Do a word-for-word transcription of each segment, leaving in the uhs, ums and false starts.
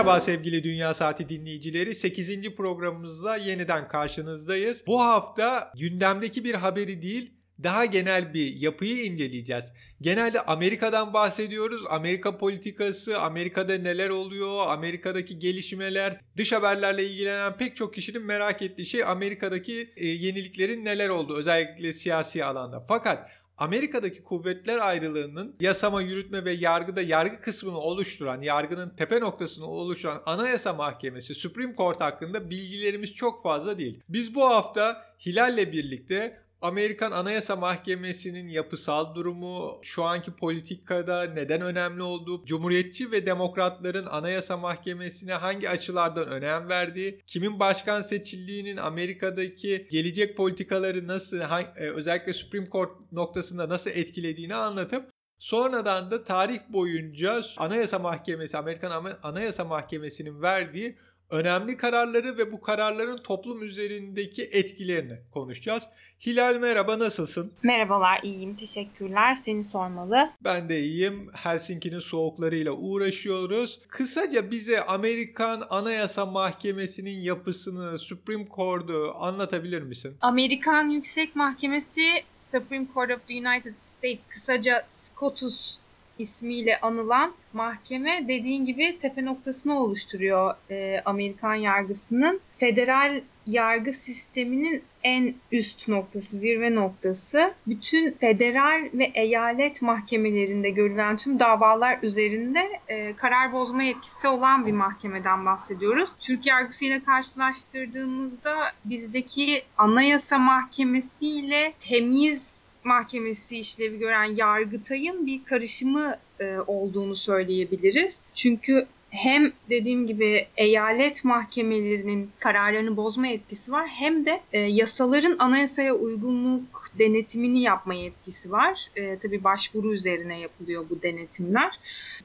Merhaba sevgili Dünya Saati dinleyicileri. sekizinci programımızla yeniden karşınızdayız. Bu hafta gündemdeki bir haberi değil, daha genel bir yapıyı inceleyeceğiz. Genelde Amerika'dan bahsediyoruz. Amerika politikası, Amerika'da neler oluyor, Amerika'daki gelişmeler, dış haberlerle ilgilenen pek çok kişinin merak ettiği şey Amerika'daki yeniliklerin neler olduğu, özellikle siyasi alanda. Fakat Amerika'daki kuvvetler ayrılığının yasama, yürütme ve yargıda yargı kısmını oluşturan, yargının tepe noktasını oluşturan Anayasa Mahkemesi, Supreme Court hakkında bilgilerimiz çok fazla değil. Biz bu hafta Hilal'le birlikte Amerikan Anayasa Mahkemesi'nin yapısal durumu, şu anki politikada neden önemli olduğu, Cumhuriyetçi ve Demokratların Anayasa Mahkemesi'ne hangi açılardan önem verdiği, kimin başkan seçildiğinin Amerika'daki gelecek politikaları nasıl, özellikle Supreme Court noktasında nasıl etkilediğini anlatıp, sonradan da tarih boyunca Anayasa Mahkemesi, Amerikan Anayasa Mahkemesi'nin verdiği önemli kararları ve bu kararların toplum üzerindeki etkilerini konuşacağız. Hilal merhaba, nasılsın? Merhabalar, iyiyim. Teşekkürler. Seni sormalı. Ben de iyiyim. Helsinki'nin soğuklarıyla uğraşıyoruz. Kısaca bize Amerikan Anayasa Mahkemesi'nin yapısını, Supreme Court'u anlatabilir misin? Amerikan Yüksek Mahkemesi, Supreme Court of the United States, kısaca SCOTUS ismiyle anılan mahkeme, dediğin gibi tepe noktasını oluşturuyor e, Amerikan yargısının. Federal yargı sisteminin en üst noktası, zirve noktası. Bütün federal ve eyalet mahkemelerinde görülen tüm davalar üzerinde e, karar bozma yetkisi olan bir mahkemeden bahsediyoruz. Türk yargısıyla karşılaştırdığımızda bizdeki Anayasa Mahkemesiyle temiz mahkemesi işlevi gören Yargıtay'ın bir karışımı e, olduğunu söyleyebiliriz. Çünkü hem dediğim gibi eyalet mahkemelerinin kararlarını bozma yetkisi var, hem de e, yasaların anayasaya uygunluk denetimini yapma yetkisi var. E, tabii başvuru üzerine yapılıyor bu denetimler.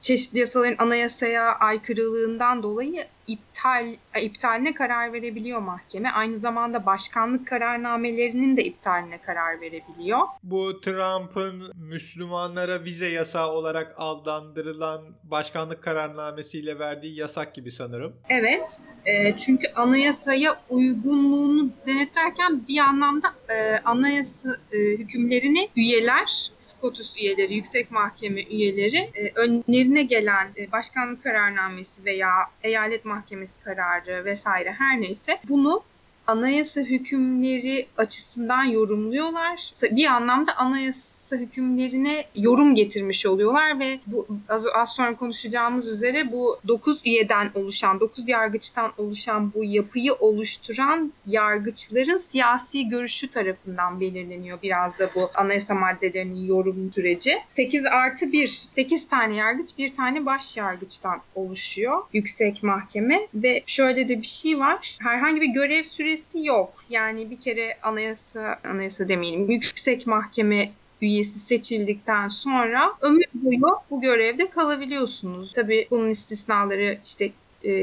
Çeşitli yasaların anayasaya aykırılığından dolayı iptal iptaline karar verebiliyor mahkeme. Aynı zamanda başkanlık kararnamelerinin de iptaline karar verebiliyor. Bu Trump'ın Müslümanlara vize yasağı olarak adlandırılan başkanlık kararnamesiyle verdiği yasak gibi sanırım. Evet. E, çünkü anayasaya uygunluğunu denetlerken bir anlamda e, anayasa e, hükümlerini üyeler, SCOTUS üyeleri, yüksek mahkeme üyeleri e, önlerine gelen e, başkanlık kararnamesi veya eyalet mahkemesi kararı vesaire her neyse bunu anayasa hükümleri açısından yorumluyorlar. Bir anlamda anayasa hükümlerine yorum getirmiş oluyorlar ve bu az, az sonra konuşacağımız üzere bu dokuz üyeden oluşan, dokuz yargıçtan oluşan bu yapıyı oluşturan yargıçların siyasi görüşü tarafından belirleniyor biraz da bu anayasa maddelerinin yorum süreci. sekiz artı bir, sekiz tane yargıç, bir tane baş yargıçtan oluşuyor yüksek mahkeme ve şöyle de bir şey var. Herhangi bir görev süresi yok. Yani bir kere anayasa, anayasa demeyelim, yüksek mahkeme üyesi seçildikten sonra ömür boyu bu görevde kalabiliyorsunuz. Tabii bunun istisnaları işte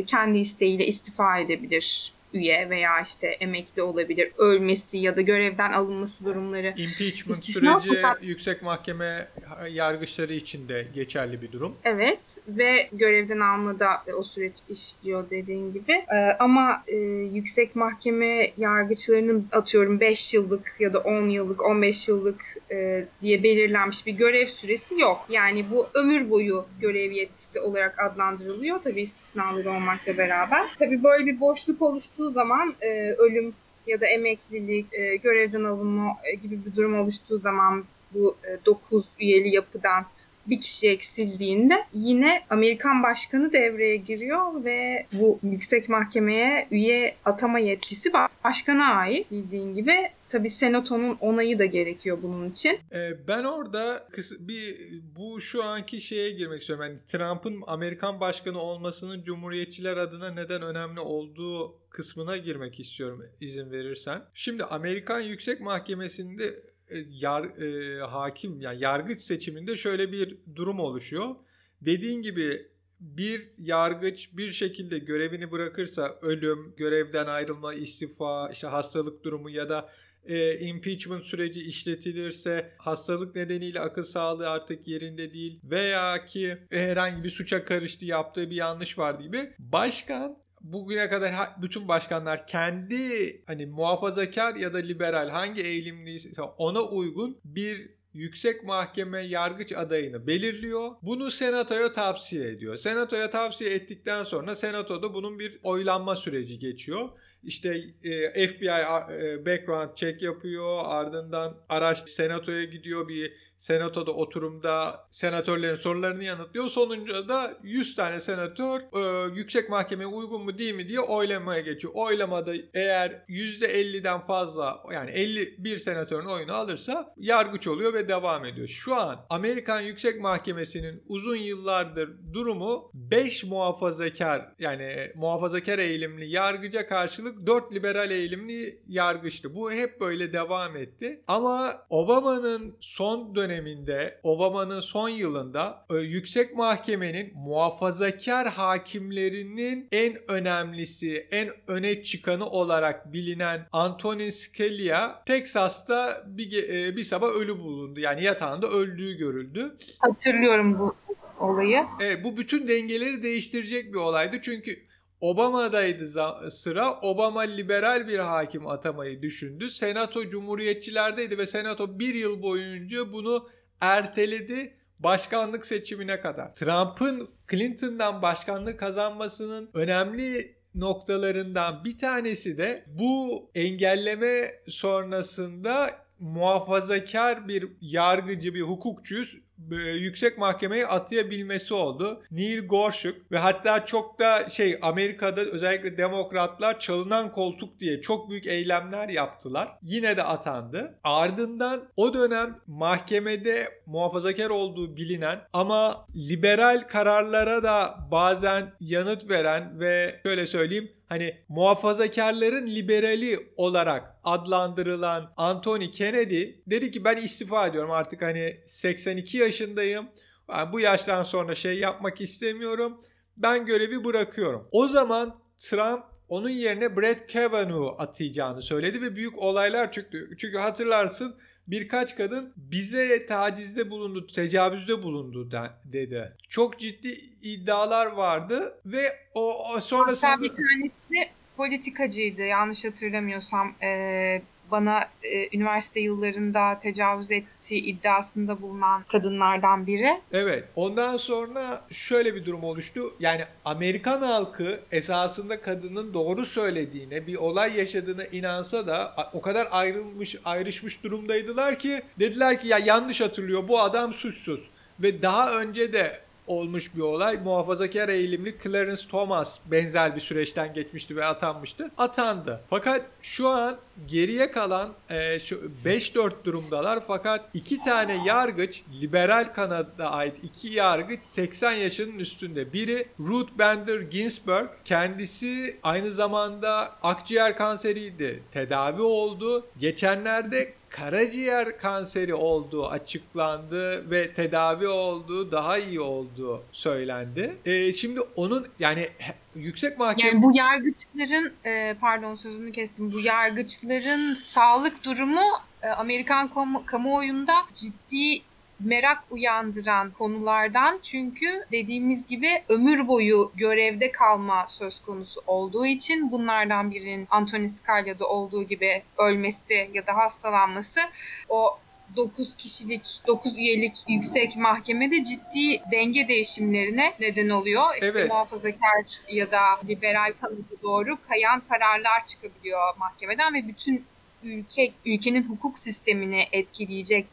kendi isteğiyle istifa edebilir üye veya işte emekli olabilir, ölmesi ya da görevden alınması durumları. İmpeachment süreci fakat yüksek mahkeme yargıçları için de geçerli bir durum. Evet ve görevden alma da o süreç işliyor dediğin gibi. Ee, ama e, yüksek mahkeme yargıçlarının atıyorum beş yıllık ya da on yıllık, on beş yıllık e, diye belirlenmiş bir görev süresi yok. Yani bu ömür boyu görev yetkisi olarak adlandırılıyor. Tabii istisnaları olmakla beraber. Tabii böyle bir boşluk oluştu zaman e, ölüm ya da emeklilik, e, görevden alınma gibi bir durum oluştuğu zaman bu e, dokuz üyeli yapıdan bir kişi eksildiğinde yine Amerikan Başkanı devreye giriyor ve bu yüksek mahkemeye üye atama yetkisi başkana ait bildiğin gibi. Tabii Senato'nun onayı da gerekiyor bunun için. Ee, ben orada kıs- bir bu şu anki şeye girmek istiyorum. Yani Trump'ın Amerikan Başkanı olmasının Cumhuriyetçiler adına neden önemli olduğu kısmına girmek istiyorum izin verirsen. Şimdi Amerikan Yüksek Mahkemesi'nde Yar, e, hakim yani yargıç seçiminde şöyle bir durum oluşuyor. Dediğin gibi bir yargıç bir şekilde görevini bırakırsa ölüm, görevden ayrılma, istifa, işte hastalık durumu ya da e, impeachment süreci işletilirse hastalık nedeniyle akıl sağlığı artık yerinde değil veya ki herhangi bir suça karıştı, yaptığı bir yanlış vardı gibi, başkan bugüne kadar bütün başkanlar kendi hani muhafazakar ya da liberal hangi eğilimliyse ona uygun bir yüksek mahkeme yargıç adayını belirliyor. Bunu senatoya tavsiye ediyor. Senatoya tavsiye ettikten sonra senatoda bunun bir oylanma süreci geçiyor. İşte e, F B I e, background check yapıyor. Ardından araç senatoya gidiyor. Bir senatoda oturumda senatörlerin sorularını yanıtlıyor. Sonunda da yüz tane senatör e, yüksek mahkemeye uygun mu değil mi diye oylamaya geçiyor. Oylamada eğer yüzde elliden fazla, yani elli bir senatörün oyunu alırsa yargıç oluyor ve devam ediyor. Şu an Amerikan Yüksek Mahkemesi'nin uzun yıllardır durumu beş muhafazakar, yani muhafazakar eğilimli yargıca karşılık dört liberal eğilimli yargıçtı. Bu hep böyle devam etti. Ama Obama'nın son döneminde, Obama'nın son yılında yüksek mahkemenin muhafazakar hakimlerinin en önemlisi, en öne çıkanı olarak bilinen Antonin Scalia, Teksas'ta bir, bir sabah ölü bulundu. Yani yatağında öldüğü görüldü. Hatırlıyorum bu olayı. Evet, bu bütün dengeleri değiştirecek bir olaydı. Çünkü Obama'daydı sıra. Obama liberal bir hakim atamayı düşündü. Senato cumhuriyetçilerdeydi ve senato bir yıl boyunca bunu erteledi başkanlık seçimine kadar. Trump'ın Clinton'dan başkanlık kazanmasının önemli noktalarından bir tanesi de bu engelleme sonrasında muhafazakar bir yargıcı, bir hukukçuyu yüksek mahkemeye atayabilmesi oldu. Neil Gorsuch ve hatta çok da şey, Amerika'da özellikle demokratlar çalınan koltuk diye çok büyük eylemler yaptılar. Yine de atandı. Ardından o dönem mahkemede muhafazakar olduğu bilinen ama liberal kararlara da bazen yanıt veren ve şöyle söyleyeyim, hani muhafazakarların liberali olarak adlandırılan Anthony Kennedy dedi ki ben istifa ediyorum artık, hani seksen iki yaşındayım. Yani bu yaştan sonra şey yapmak istemiyorum. Ben görevi bırakıyorum. O zaman Trump onun yerine Brett Kavanaugh atayacağını söyledi ve büyük olaylar çıktı. Çünkü hatırlarsın, birkaç kadın bize tacizde bulundu, tecavüzde bulundu dedi. Çok ciddi iddialar vardı ve o, o sonrasında... Hatta bir tanesi politikacıydı yanlış hatırlamıyorsam. Ee, bana e, üniversite yıllarında tecavüz ettiği iddiasında bulunan kadınlardan biri. Evet, ondan sonra şöyle bir durum oluştu. Yani Amerikan halkı esasında kadının doğru söylediğine, bir olay yaşadığına inansa da o kadar ayrılmış, ayrışmış durumdaydılar ki dediler ki ya yanlış hatırlıyor, bu adam suçsuz. Ve daha önce de olmuş bir olay. Muhafazakar eğilimli Clarence Thomas benzer bir süreçten geçmişti ve atanmıştı. Atandı. Fakat şu an geriye kalan e, beş dört durumdalar. Fakat iki tane yargıç, liberal kanada ait iki yargıç seksen yaşının üstünde. Biri Ruth Bader Ginsburg. Kendisi aynı zamanda akciğer kanseriydi. Tedavi oldu. Geçenlerde karaciğer kanseri olduğu açıklandı ve tedavi olduğu, daha iyi olduğu söylendi. E, şimdi onun yani yüksek mahkeme... Yani bu yargıçların, e, pardon sözünü kestim, bu yargıçların sağlık durumu e, Amerikan kamu- kamuoyunda ciddi merak uyandıran konulardan, çünkü dediğimiz gibi ömür boyu görevde kalma söz konusu olduğu için bunlardan birinin Anthony Scalia'da olduğu gibi ölmesi ya da hastalanması o dokuz kişilik, dokuz üyelik yüksek mahkemede ciddi denge değişimlerine neden oluyor. İşte evet, muhafazakar ya da liberal kanada doğru kayan kararlar çıkabiliyor mahkemeden ve bütün ülke ülkenin hukuk sistemini etkileyecek,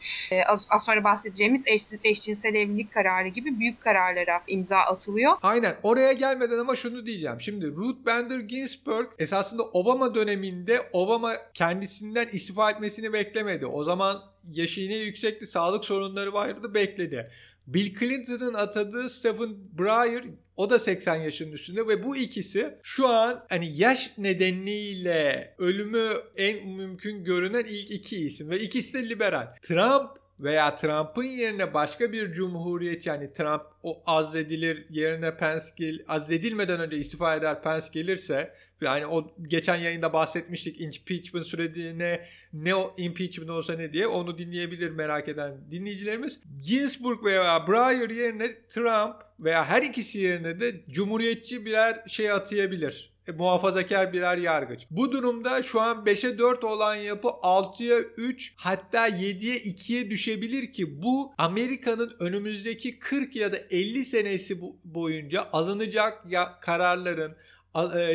az, az sonra bahsedeceğimiz eş, eşcinsel evlilik kararı gibi büyük kararlara imza atılıyor. Aynen, oraya gelmeden ama şunu diyeceğim. Şimdi Ruth Bader Ginsburg esasında Obama döneminde Obama kendisinden istifa etmesini beklemedi. O zaman yaşı yine yüksekti, sağlık sorunları vardı, bekledi. Bill Clinton'ın atadığı Stephen Breyer, o da seksen yaşının üstünde ve bu ikisi şu an hani yaş nedeniyle ölümü en mümkün görünen ilk iki isim ve ikisi de liberal. Trump veya Trump'ın yerine başka bir cumhuriyetçi, yani Trump o azledilir yerine Pence gel, azledilmeden önce istifa eder Pence gelirse, yani o geçen yayında bahsetmiştik impeachment sürecine, ne o impeachment olsa ne diye, onu dinleyebilir merak eden dinleyicilerimiz. Ginsburg veya Breyer yerine Trump veya her ikisi yerine de cumhuriyetçi birer şey atayabilir. E, muhafazakar birer yargıç. Bu durumda şu an beşe dört olan yapı altıya üç hatta yediye ikiye düşebilir ki bu Amerika'nın önümüzdeki kırk ya da elli senesi boyunca alınacak ya kararların,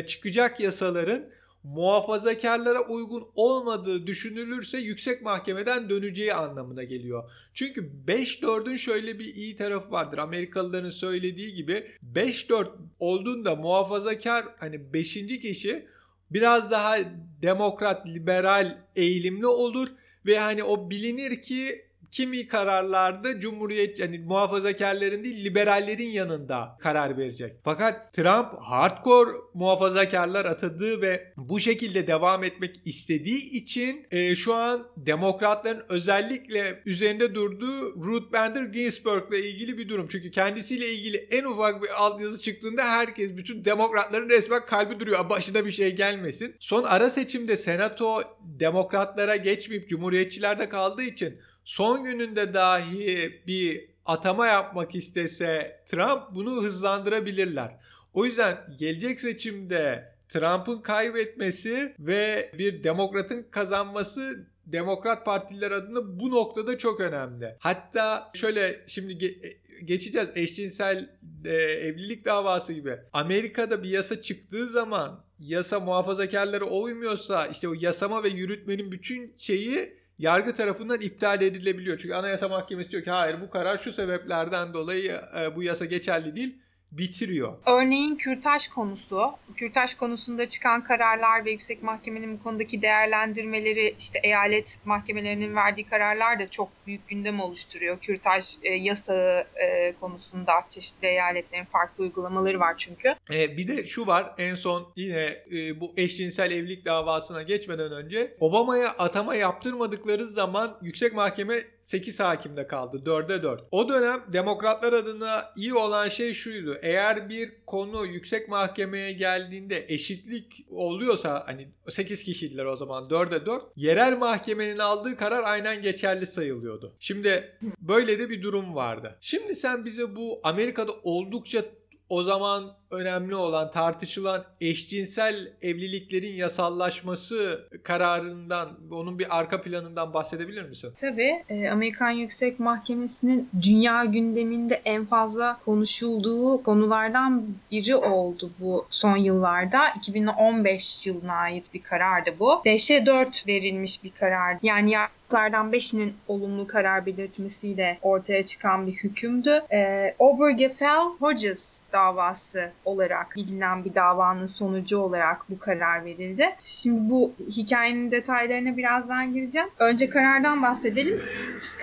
çıkacak yasaların muhafazakarlara uygun olmadığı düşünülürse yüksek mahkemeden döneceği anlamına geliyor. Çünkü beş dört'ün şöyle bir iyi tarafı vardır. Amerikalıların söylediği gibi beş dört olduğunda muhafazakar, hani beşinci kişi biraz daha demokrat, liberal eğilimli olur ve hani o bilinir ki kimi kararlarda cumhuriyet, yani muhafazakarların değil liberallerin yanında karar verecek. Fakat Trump hardcore muhafazakarlar atadığı ve bu şekilde devam etmek istediği için e, şu an demokratların özellikle üzerinde durduğu Ruth Bader Ginsburg ile ilgili bir durum. Çünkü kendisiyle ilgili en ufak bir altyazı çıktığında herkes, bütün demokratların resmen kalbi duruyor. Başına bir şey gelmesin. Son ara seçimde senato demokratlara geçmeyip cumhuriyetçilerde kaldığı için son gününde dahi bir atama yapmak istese Trump, bunu hızlandırabilirler. O yüzden gelecek seçimde Trump'ın kaybetmesi ve bir demokratın kazanması Demokrat Partililer adına bu noktada çok önemli. Hatta şöyle, şimdi geçeceğiz eşcinsel e, evlilik davası gibi. Amerika'da bir yasa çıktığı zaman yasa muhafazakarlara uymuyorsa işte o yasama ve yürütmenin bütün şeyi yargı tarafından iptal edilebiliyor. Çünkü Anayasa Mahkemesi diyor ki hayır, bu karar şu sebeplerden dolayı e, bu yasa geçerli değil, bitiriyor. Örneğin kürtaj konusu. Kürtaj konusunda çıkan kararlar ve yüksek mahkemenin bu konudaki değerlendirmeleri, işte eyalet mahkemelerinin verdiği kararlar da çok büyük gündem oluşturuyor. Kürtaj e, yasağı e, konusunda çeşitli eyaletlerin farklı uygulamaları var çünkü. E, bir de şu var, en son yine e, bu eşcinsel evlilik davasına geçmeden önce Obama'ya atama yaptırmadıkları zaman yüksek mahkeme sekiz hakimde kaldı. dörde dört. O dönem demokratlar adına iyi olan şey şuydu. Eğer bir konu yüksek mahkemeye geldiğinde eşitlik oluyorsa, hani sekiz kişiydiler o zaman, dörde dört, yerel mahkemenin aldığı karar aynen geçerli sayılıyordu. Şimdi böyle de bir durum vardı. Şimdi sen bize bu Amerika'da oldukça o zaman önemli olan, tartışılan eşcinsel evliliklerin yasallaşması kararından, onun bir arka planından bahsedebilir misin? Tabii. Amerikan Yüksek Mahkemesi'nin dünya gündeminde en fazla konuşulduğu konulardan biri oldu bu son yıllarda. iki bin on beş yılına ait bir karardı bu. beşe dört verilmiş bir karardı. Yani yargılardan beşinin olumlu karar belirtmesiyle ortaya çıkan bir hükümdü. Ee, Obergefell versus Hodges davası olarak bilinen bir davanın sonucu olarak bu karar verildi. Şimdi bu hikayenin detaylarına birazdan gireceğim. Önce karardan bahsedelim.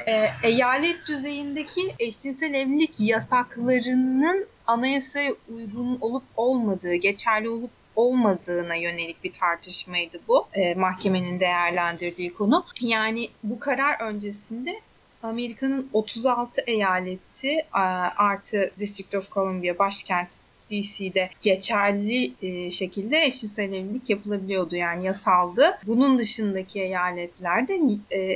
E, eyalet düzeyindeki eşcinsel evlilik yasaklarının anayasaya uygun olup olmadığı, geçerli olup olmadığına yönelik bir tartışmaydı bu. E, mahkemenin değerlendirdiği konu. Yani bu karar öncesinde Amerika'nın otuz altı eyaleti artı District of Columbia, başkent D C'de geçerli şekilde eşcinsel evlilik yapılabiliyordu, yani yasaldı. Bunun dışındaki eyaletlerde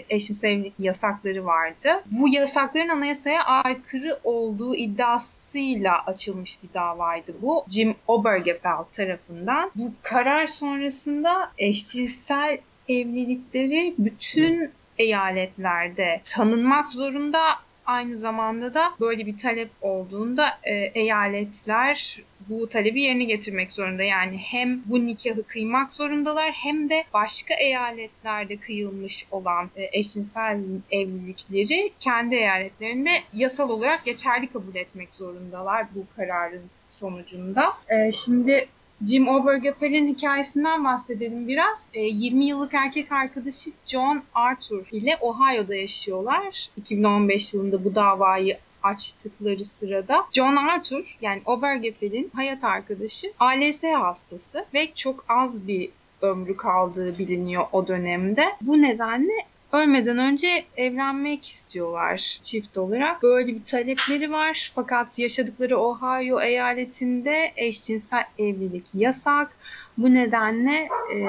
eşcinsel evlilik yasakları vardı. Bu yasakların anayasaya aykırı olduğu iddiasıyla açılmış bir davaydı bu, Jim Obergefell tarafından. Bu karar sonrasında eşcinsel evlilikleri bütün eyaletlerde tanınmak zorunda. Aynı zamanda da böyle bir talep olduğunda e, eyaletler bu talebi yerine getirmek zorunda. Yani hem bu nikahı kıymak zorundalar, hem de başka eyaletlerde kıyılmış olan e, eşcinsel evlilikleri kendi eyaletlerinde yasal olarak geçerli kabul etmek zorundalar bu kararın sonucunda. E, şimdi Jim Obergefell'in hikayesinden bahsedelim biraz. yirmi yıllık erkek arkadaşı John Arthur ile Ohio'da yaşıyorlar. iki bin on beş yılında bu davayı açtıkları sırada John Arthur, yani Obergefell'in hayat arkadaşı, A L S hastası ve çok az bir ömrü kaldığı biliniyor o dönemde. Bu nedenle ölmeden önce evlenmek istiyorlar çift olarak. Böyle bir talepleri var. Fakat yaşadıkları Ohio eyaletinde eşcinsel evlilik yasak. Bu nedenle e,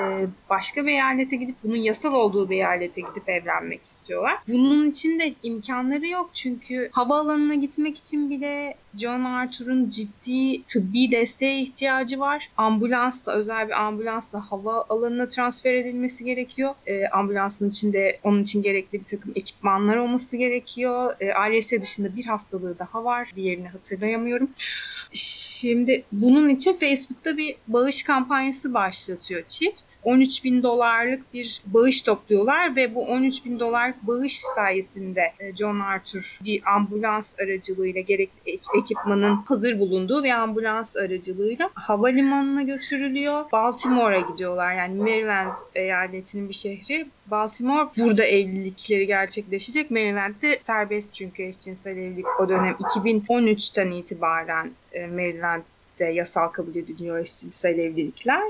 başka bir eyalete gidip, bunun yasal olduğu bir eyalete gidip evlenmek istiyorlar. Bunun için de imkanları yok çünkü havaalanına gitmek için bile John Arthur'un ciddi tıbbi desteğe ihtiyacı var. Ambulansla, özel bir ambulansla havaalanına transfer edilmesi gerekiyor. E, ambulansın içinde onun için gerekli bir takım ekipmanlar olması gerekiyor. E, A L S dışında bir hastalığı daha var. Diğerini hatırlayamıyorum. Şimdi bunun için Facebook'ta bir bağış kampanyası başlatıyor çift. on üç bin dolarlık bir bağış topluyorlar ve bu on üç bin dolarlık bağış sayesinde John Arthur bir ambulans aracılığıyla, gerekli ekipmanın hazır bulunduğu bir ambulans aracılığıyla havalimanına götürülüyor. Baltimore'a gidiyorlar, yani Maryland eyaletinin bir şehri. Baltimore, burada evlilikleri gerçekleşecek. Maryland'de serbest çünkü eşcinsel evlilik o dönem iki bin on üçten itibaren Maryland'de yasal kabul ediliyor eşcinsel evlilikler.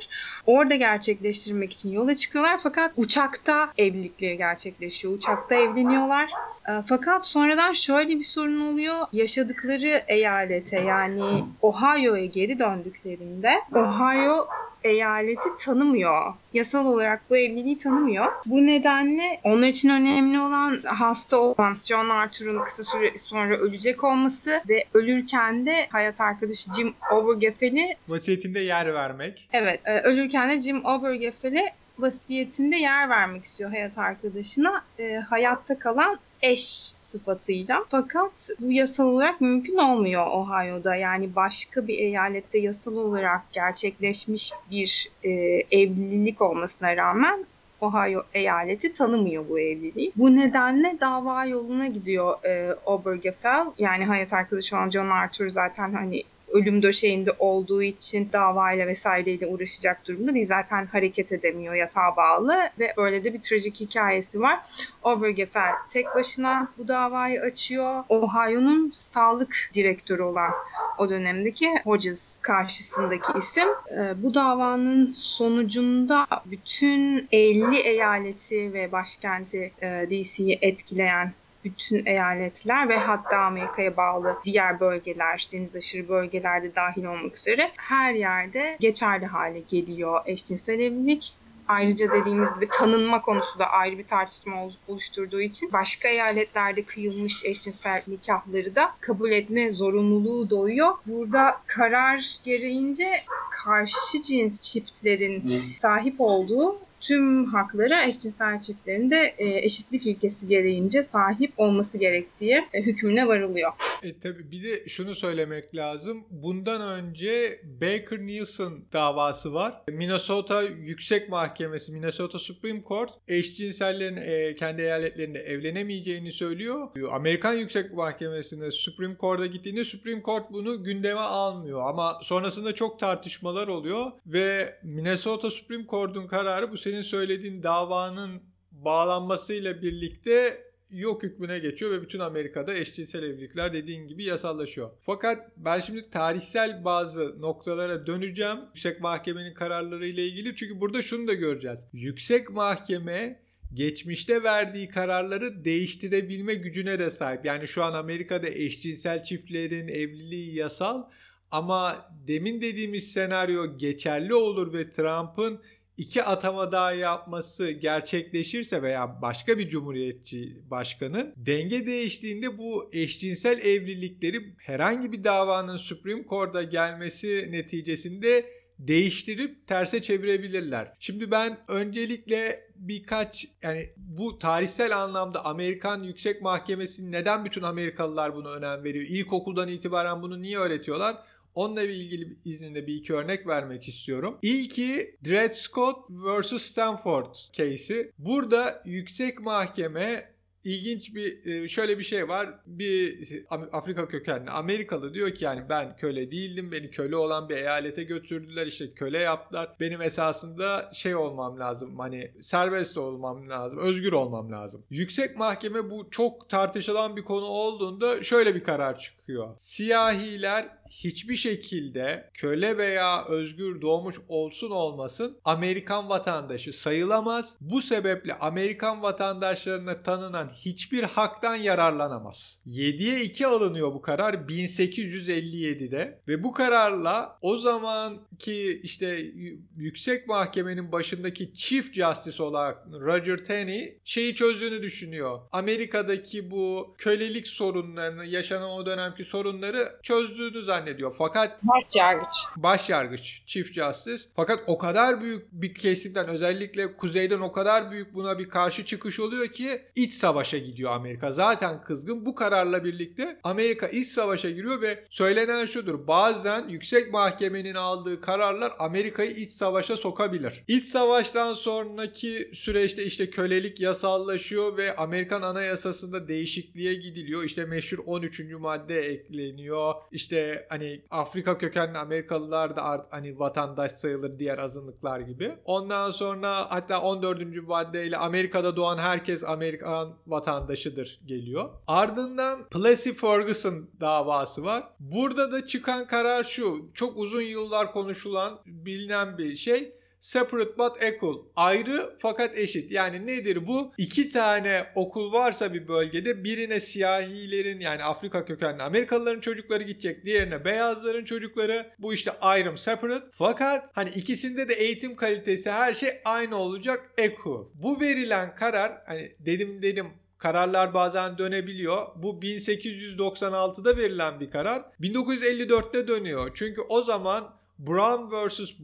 Orada gerçekleştirmek için yola çıkıyorlar fakat uçakta evlilikleri gerçekleşiyor. Uçakta evleniyorlar. Fakat sonradan şöyle bir sorun oluyor. Yaşadıkları eyalete, yani Ohio'ya geri döndüklerinde Ohio eyaleti tanımıyor. Yasal olarak bu evliliği tanımıyor. Bu nedenle onun için önemli olan hasta olan John Arthur'un kısa süre sonra ölecek olması ve ölürken de hayat arkadaşı Jim Obergefell'i vasiyetinde yer vermek. Evet. Ölürken de Jim Obergefell'e vasiyetinde yer vermek istiyor hayat arkadaşına. E, hayatta kalan eş sıfatıyla. Fakat bu yasal olarak mümkün olmuyor Ohio'da. Yani başka bir eyalette yasal olarak gerçekleşmiş bir e, evlilik olmasına rağmen Ohio eyaleti tanımıyor bu evliliği. Bu nedenle dava yoluna gidiyor e, Obergefell. Yani hayat arkadaşı olan John Arthur zaten hani ölüm döşeğinde olduğu için davayla vesaireyle uğraşacak durumda değil. Zaten hareket edemiyor, yatağa bağlı ve böyle de bir trajik hikayesi var. Obergefell tek başına bu davayı açıyor. Ohio'nun sağlık direktörü olan o dönemdeki Hodges karşısındaki isim. Bu davanın sonucunda bütün elli eyaleti ve başkenti D C'yi etkileyen bütün eyaletler ve hatta Amerika'ya bağlı diğer bölgeler, deniz aşırı bölgelerde dahil olmak üzere her yerde geçerli hale geliyor eşcinsel evlilik. Ayrıca dediğimiz gibi tanınma konusu da ayrı bir tartışma oluşturduğu için başka eyaletlerde kıyılmış eşcinsel nikahları da kabul etme zorunluluğu doğuyor. Burada karar gereğince karşı cins çiftlerin sahip olduğu tüm haklara eşcinsel çiftlerin de eşitlik ilkesi gereğince sahip olması gerektiği hükmüne varılıyor. E tabii bir de şunu söylemek lazım. Bundan önce Baker-Nielsen davası var. Minnesota Yüksek Mahkemesi, Minnesota Supreme Court eşcinsellerin kendi eyaletlerinde evlenemeyeceğini söylüyor. Amerikan Yüksek Mahkemesi'ne, Supreme Court'a gittiğinde Supreme Court bunu gündeme almıyor. Ama sonrasında çok tartışmalar oluyor ve Minnesota Supreme Court'un kararı bu senin söylediğin davanın bağlanmasıyla birlikte yok hükmüne geçiyor ve bütün Amerika'da eşcinsel evlilikler dediğin gibi yasallaşıyor. Fakat ben şimdi tarihsel bazı noktalara döneceğim Yüksek Mahkemenin kararlarıyla ilgili, çünkü burada şunu da göreceğiz. Yüksek Mahkeme geçmişte verdiği kararları değiştirebilme gücüne de sahip. Yani şu an Amerika'da eşcinsel çiftlerin evliliği yasal ama demin dediğimiz senaryo geçerli olur ve Trump'ın İki atama daha yapması gerçekleşirse veya başka bir cumhuriyetçi başkanın, denge değiştiğinde bu eşcinsel evlilikleri herhangi bir davanın Supreme Court'a gelmesi neticesinde değiştirip terse çevirebilirler. Şimdi ben öncelikle birkaç, yani bu tarihsel anlamda Amerikan Yüksek Mahkemesi neden bütün Amerikalılar buna önem veriyor? İlkokuldan itibaren bunu niye öğretiyorlar? Onunla ilgili izninde bir iki örnek vermek istiyorum. İlki Dred Scott versus. Stanford case'i. Burada yüksek mahkeme İlginç bir şöyle bir şey var. Bir Afrika kökenli Amerikalı diyor ki yani ben köle değildim. Beni köle olan bir eyalete götürdüler. İşte köle yaptılar. Benim esasında şey olmam lazım. Hani serbest olmam lazım. Özgür olmam lazım. Yüksek mahkeme bu çok tartışılan bir konu olduğunda şöyle bir karar çıkıyor. Siyahiler hiçbir şekilde köle veya özgür doğmuş olsun olmasın Amerikan vatandaşı sayılamaz. Bu sebeple Amerikan vatandaşlarına tanınan hiçbir haktan yararlanamaz. yediye iki alınıyor bu karar bin sekiz yüz elli yedide ve bu kararla o zamanki işte yüksek mahkemenin başındaki Chief Justice olarak Roger Taney şeyi çözdüğünü düşünüyor. Amerika'daki bu kölelik sorunlarını, yaşanan o dönemki sorunları çözdüğünü zaten ediyor. Fakat başyargıç başyargıç Chief Justice fakat o kadar büyük bir kesimden özellikle kuzeyden o kadar büyük buna bir karşı çıkış oluyor ki iç savaşa gidiyor Amerika. Zaten kızgın. Bu kararla birlikte Amerika iç savaşa giriyor ve söylenen şudur. Bazen yüksek mahkemenin aldığı kararlar Amerika'yı iç savaşa sokabilir. İç savaştan sonraki süreçte işte kölelik yasallaşıyor ve Amerikan Anayasası'nda değişikliğe gidiliyor. İşte meşhur on üçüncü madde ekleniyor. İşte hani Afrika kökenli Amerikalılar da art, hani vatandaş sayılır diğer azınlıklar gibi. Ondan sonra hatta on dördüncü maddeyle Amerika'da doğan herkes Amerikan vatandaşıdır geliyor. Ardından Plessy Ferguson davası var. Burada da çıkan karar şu. Çok uzun yıllar konuşulan, bilinen bir şey. Separate but equal. Ayrı fakat eşit. Yani nedir bu? İki tane okul varsa bir bölgede birine siyahilerin yani Afrika kökenli Amerikalıların çocukları gidecek. Diğerine beyazların çocukları. Bu işte ayrım separate. Fakat hani ikisinde de eğitim kalitesi her şey aynı olacak. Equal. Bu verilen karar hani dedim dedim kararlar bazen dönebiliyor. Bu bin sekiz yüz doksan altıda verilen bir karar. bin dokuz yüz elli dörtte dönüyor. Çünkü o zaman Brown versus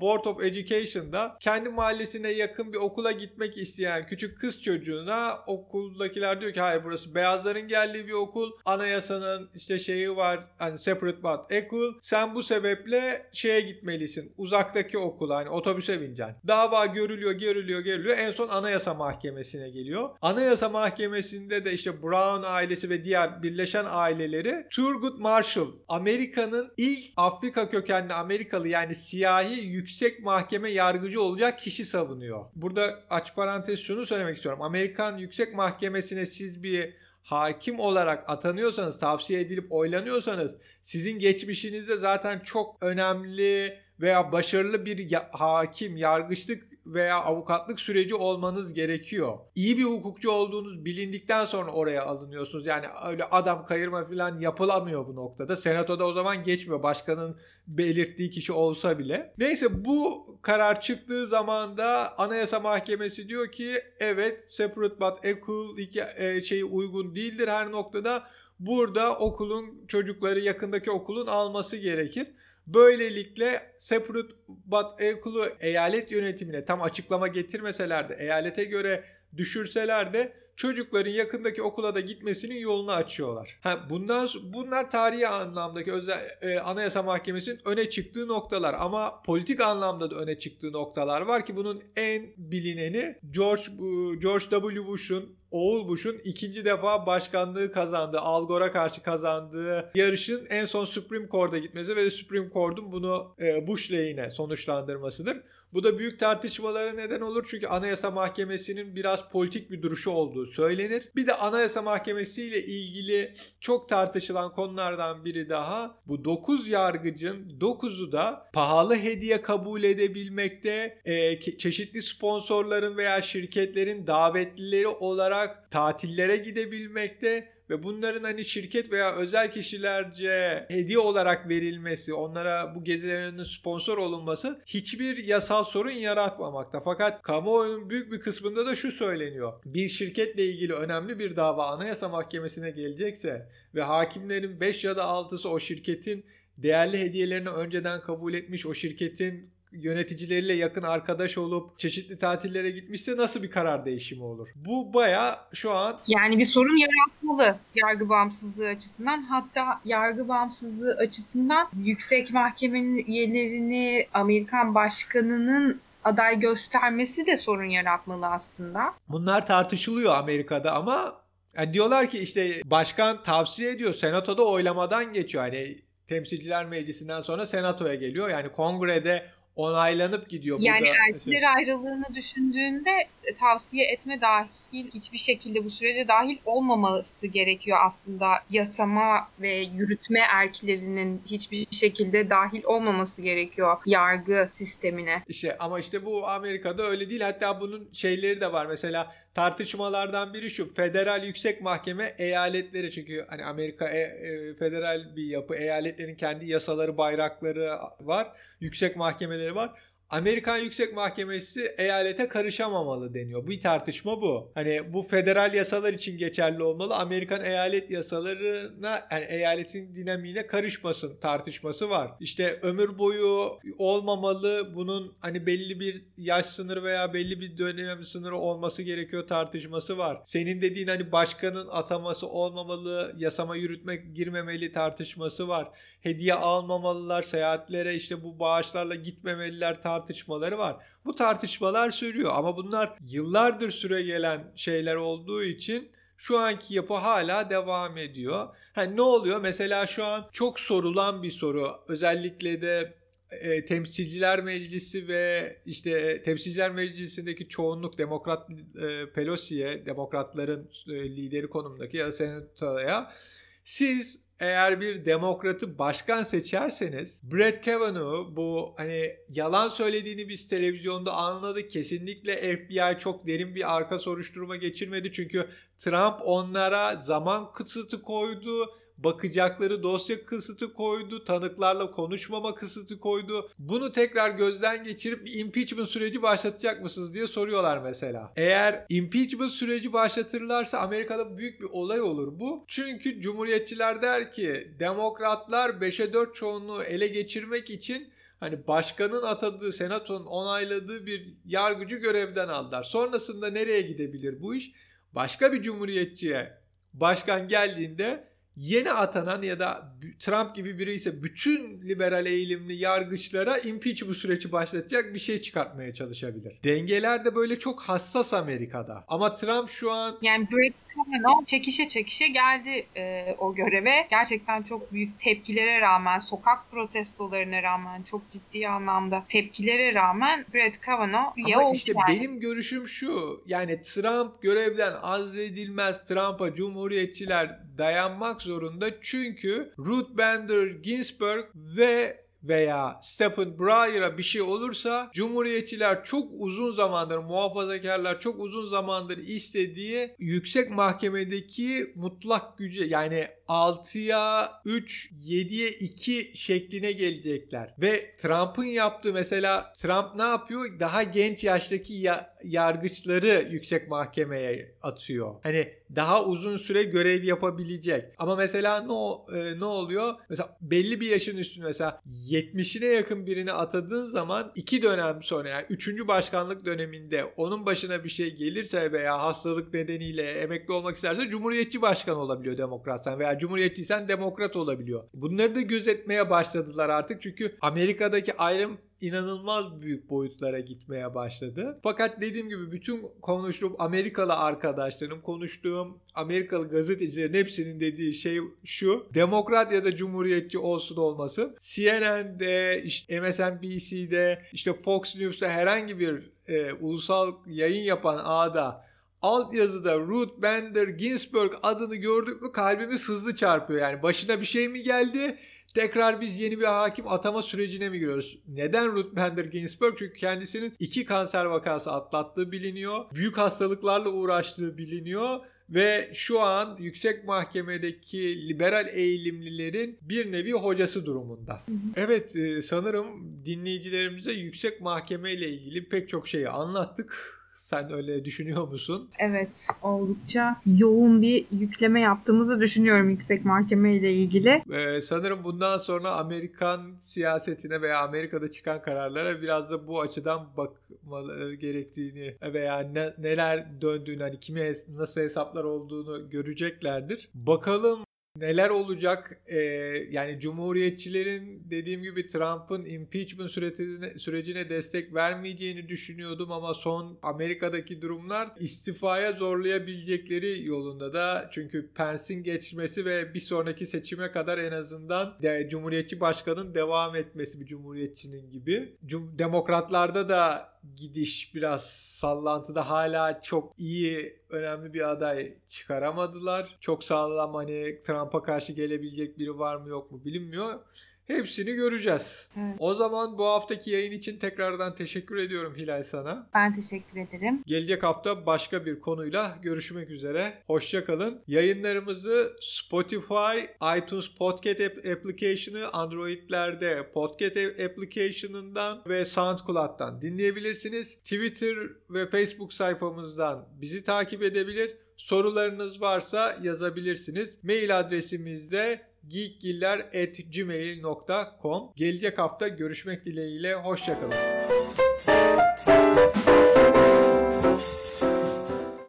Board of Education'da kendi mahallesine yakın bir okula gitmek isteyen küçük kız çocuğuna okuldakiler diyor ki hayır burası beyazların geldiği bir okul. Anayasanın işte şeyi var hani separate but equal. Sen bu sebeple şeye gitmelisin. Uzaktaki okula hani otobüse bineceksin. Dava görülüyor, görülüyor, görülüyor. En son Anayasa Mahkemesi'ne geliyor. Anayasa Mahkemesi'nde de işte Brown ailesi ve diğer birleşen aileleri Thurgood Marshall Amerika'nın ilk Afrika kökenli Amerika Amerikalı yani siyahi yüksek mahkeme yargıcı olacak kişi savunuyor. Burada aç parantez şunu söylemek istiyorum. Amerikan Yüksek Mahkemesi'ne siz bir hakim olarak atanıyorsanız, tavsiye edilip oylanıyorsanız sizin geçmişinizde zaten çok önemli veya başarılı bir ya- hakim, yargıçlık veya avukatlık süreci olmanız gerekiyor. İyi bir hukukçu olduğunuz bilindikten sonra oraya alınıyorsunuz. Yani öyle adam kayırma falan yapılamıyor bu noktada. Senatoda o zaman geçmiyor. Başkanın belirttiği kişi olsa bile. Neyse bu karar çıktığı zaman da Anayasa Mahkemesi diyor ki evet separate but equal iki şey uygun değildir her noktada. Burada okulun çocukları yakındaki okulun alması gerekir. Böylelikle separate but equal'u eyalet yönetimine tam açıklama getirmeseler de eyalete göre düşürseler de çocukların yakındaki okula da gitmesinin yolunu açıyorlar. Ha, bundan, bunlar tarihi anlamdaki özel, e, Anayasa Mahkemesi'nin öne çıktığı noktalar ama politik anlamda da öne çıktığı noktalar var ki bunun en bilineni George, George W. Bush'un oğul Bush'un ikinci defa başkanlığı kazandığı, Al Gore'a karşı kazandığı yarışın en son Supreme Court'a gitmesi ve Supreme Court'un bunu Bush lehine sonuçlandırmasıdır. Bu da büyük tartışmalara neden olur çünkü Anayasa Mahkemesi'nin biraz politik bir duruşu olduğu söylenir. Bir de Anayasa Mahkemesi ile ilgili çok tartışılan konulardan biri daha bu dokuz yargıcın dokuzu da pahalı hediye kabul edebilmekte, çeşitli sponsorların veya şirketlerin davetlileri olarak tatillere gidebilmekte ve bunların hani şirket veya özel kişilerce hediye olarak verilmesi, onlara bu gezilerinin sponsor olunması hiçbir yasal sorun yaratmamakta. Fakat kamuoyunun büyük bir kısmında da şu söyleniyor. Bir şirketle ilgili önemli bir dava Anayasa Mahkemesi'ne gelecekse ve hakimlerin beş ya da altısı o şirketin değerli hediyelerini önceden kabul etmiş, o şirketin yöneticileriyle yakın arkadaş olup çeşitli tatillere gitmişse nasıl bir karar değişimi olur? Bu bayağı şu an... Yani bir sorun yaratmalı yargı bağımsızlığı açısından. Hatta yargı bağımsızlığı açısından yüksek mahkemenin üyelerini Amerikan başkanının aday göstermesi de sorun yaratmalı aslında. Bunlar tartışılıyor Amerika'da ama yani diyorlar ki işte başkan tavsiye ediyor, senatoda oylamadan geçiyor. Yani Temsilciler Meclisi'nden sonra senatoya geliyor. Yani kongrede onaylanıp gidiyor. Yani burada erkekler şey... ayrılığını düşündüğünde tavsiye etme dahil hiçbir şekilde bu sürece dahil olmaması gerekiyor aslında. Yasama ve yürütme erkilerinin hiçbir şekilde dahil olmaması gerekiyor yargı sistemine. İşte ama işte bu Amerika'da öyle değil. Hatta bunun şeyleri de var. Mesela tartışmalardan biri şu: federal yüksek mahkeme eyaletleri, çünkü hani Amerika e, e, federal bir yapı, eyaletlerin kendi yasaları, bayrakları var, yüksek mahkemeleri var. Amerikan Yüksek Mahkemesi eyalete karışamamalı deniyor. Bu tartışma bu. Hani bu federal yasalar için geçerli olmalı. Amerikan eyalet yasalarına, yani eyaletin dinamiğine karışmasın tartışması var. İşte ömür boyu olmamalı. Bunun hani belli bir yaş sınırı veya belli bir dönem sınırı olması gerekiyor tartışması var. Senin dediğin hani başkanın ataması olmamalı. Yasama yürütmek girmemeli tartışması var. Hediye almamalılar. Seyahatlere işte bu bağışlarla gitmemeliler tartışması tartışmaları var. Bu tartışmalar sürüyor ama bunlar yıllardır süre gelen şeyler olduğu için şu anki yapı hala devam ediyor. Hani ne oluyor? Mesela şu an çok sorulan bir soru. Özellikle de e, Temsilciler Meclisi ve işte e, Temsilciler Meclisi'ndeki çoğunluk Demokrat e, Pelosi'ye, Demokratların e, lideri konumundaki ya da Senato'ya, siz eğer bir demokratı başkan seçerseniz Brett Kavanaugh, bu hani yalan söylediğini biz televizyonda anladık. Kesinlikle F B I çok derin bir arka soruşturma geçirmedi. Çünkü Trump onlara zaman kısıtı koydu. Bakacakları dosya kısıtı koydu. Tanıklarla konuşmama kısıtı koydu. Bunu tekrar gözden geçirip bir impeachment süreci başlatacak mısınız diye soruyorlar mesela. Eğer impeachment süreci başlatırlarsa Amerika'da büyük bir olay olur bu. Çünkü Cumhuriyetçiler der ki Demokratlar beşe dört çoğunluğu ele geçirmek için hani başkanın atadığı, senatonun onayladığı bir yargıcı görevden aldılar. Sonrasında nereye gidebilir bu iş? Başka bir cumhuriyetçiye başkan geldiğinde yeni atanan ya da Trump gibi biri ise bütün liberal eğilimli yargıçlara impeachment süreci başlatacak bir şey çıkartmaya çalışabilir. Dengeler de böyle çok hassas Amerika'da. Ama Trump şu an... Yani Brett Kavanaugh çekişe çekişe geldi e, o göreve. Gerçekten çok büyük tepkilere rağmen, sokak protestolarına rağmen, çok ciddi anlamda tepkilere rağmen Brett Kavanaugh üye oldu. Ama işte yani benim görüşüm şu. Yani Trump görevden azledilmez. Trump'a cumhuriyetçiler dayanmak zorunda. Çünkü Ruth Bader Ginsburg ve veya Stephen Breyer'a bir şey olursa Cumhuriyetçiler çok uzun zamandır, muhafazakarlar çok uzun zamandır istediği yüksek mahkemedeki mutlak gücü, yani altıya üç, yediye iki şekline gelecekler. Ve Trump'ın yaptığı, mesela Trump ne yapıyor? Daha genç yaştaki ya- yargıçları yüksek mahkemeye atıyor. Hani daha uzun süre görev yapabilecek. Ama mesela ne, e, ne oluyor? Mesela belli bir yaşın üstüne, mesela yetmişine yakın birini atadığın zaman iki dönem sonra, yani üçüncü başkanlık döneminde onun başına bir şey gelirse veya hastalık nedeniyle emekli olmak isterse Cumhuriyetçi başkan olabiliyor demokratsan, veya Cumhuriyetçiysen demokrat olabiliyor. Bunları da gözetmeye başladılar artık çünkü Amerika'daki ayrım inanılmaz büyük boyutlara gitmeye başladı. Fakat dediğim gibi bütün konuştuğum Amerikalı arkadaşlarım, konuştuğum Amerikalı gazetecilerin hepsinin dediği şey şu: demokrat ya da cumhuriyetçi olsun olmasın, C N N'de, işte M S N B C'de, işte Fox News'ta herhangi bir e, ulusal yayın yapan ağda altyazıda Ruth Bader Ginsburg adını gördük mü kalbimiz hızlı çarpıyor. Yani başına bir şey mi geldi? Tekrar biz yeni bir hakim atama sürecine mi giriyoruz? Neden Ruth Bader Ginsburg? Çünkü kendisinin iki kanser vakası atlattığı biliniyor. Büyük hastalıklarla uğraştığı biliniyor. Ve şu an yüksek mahkemedeki liberal eğilimlilerin bir nevi hocası durumunda. Evet, sanırım dinleyicilerimize yüksek mahkeme ile ilgili pek çok şeyi anlattık. Sen öyle düşünüyor musun? Evet, oldukça yoğun bir yükleme yaptığımızı düşünüyorum yüksek mahkeme ile ilgili. Ee, sanırım bundan sonra Amerikan siyasetine veya Amerika'da çıkan kararlara biraz da bu açıdan bakmalı gerektiğini veya ne, neler döndüğünü, hani kime nasıl hesaplar olduğunu göreceklerdir. Bakalım neler olacak? Ee, yani Cumhuriyetçilerin dediğim gibi Trump'ın impeachment sürecine, sürecine destek vermeyeceğini düşünüyordum ama son Amerika'daki durumlar istifaya zorlayabilecekleri yolunda da, çünkü Pence'in geçmesi ve bir sonraki seçime kadar en azından de, Cumhuriyetçi başkanın devam etmesi bir Cumhuriyetçinin gibi. Cum- Demokratlarda da gidiş biraz sallantıda, hala çok iyi önemli bir aday çıkaramadılar. Çok sağlam, hani Trump'a karşı gelebilecek biri var mı yok mu bilinmiyor. Hepsini göreceğiz. Evet. O zaman bu haftaki yayın için tekrardan teşekkür ediyorum Hilal sana. Ben teşekkür ederim. Gelecek hafta başka bir konuyla görüşmek üzere. Hoşça kalın. Yayınlarımızı Spotify, iTunes Podcast Application'ı, Android'lerde Podcast Application'ından ve SoundCloud'dan dinleyebilirsiniz. Twitter ve Facebook sayfamızdan bizi takip edebilir. Sorularınız varsa yazabilirsiniz. Mail adresimiz de geekgiller at gmail dot com. Gelecek hafta görüşmek dileğiyle. Hoşça kalın.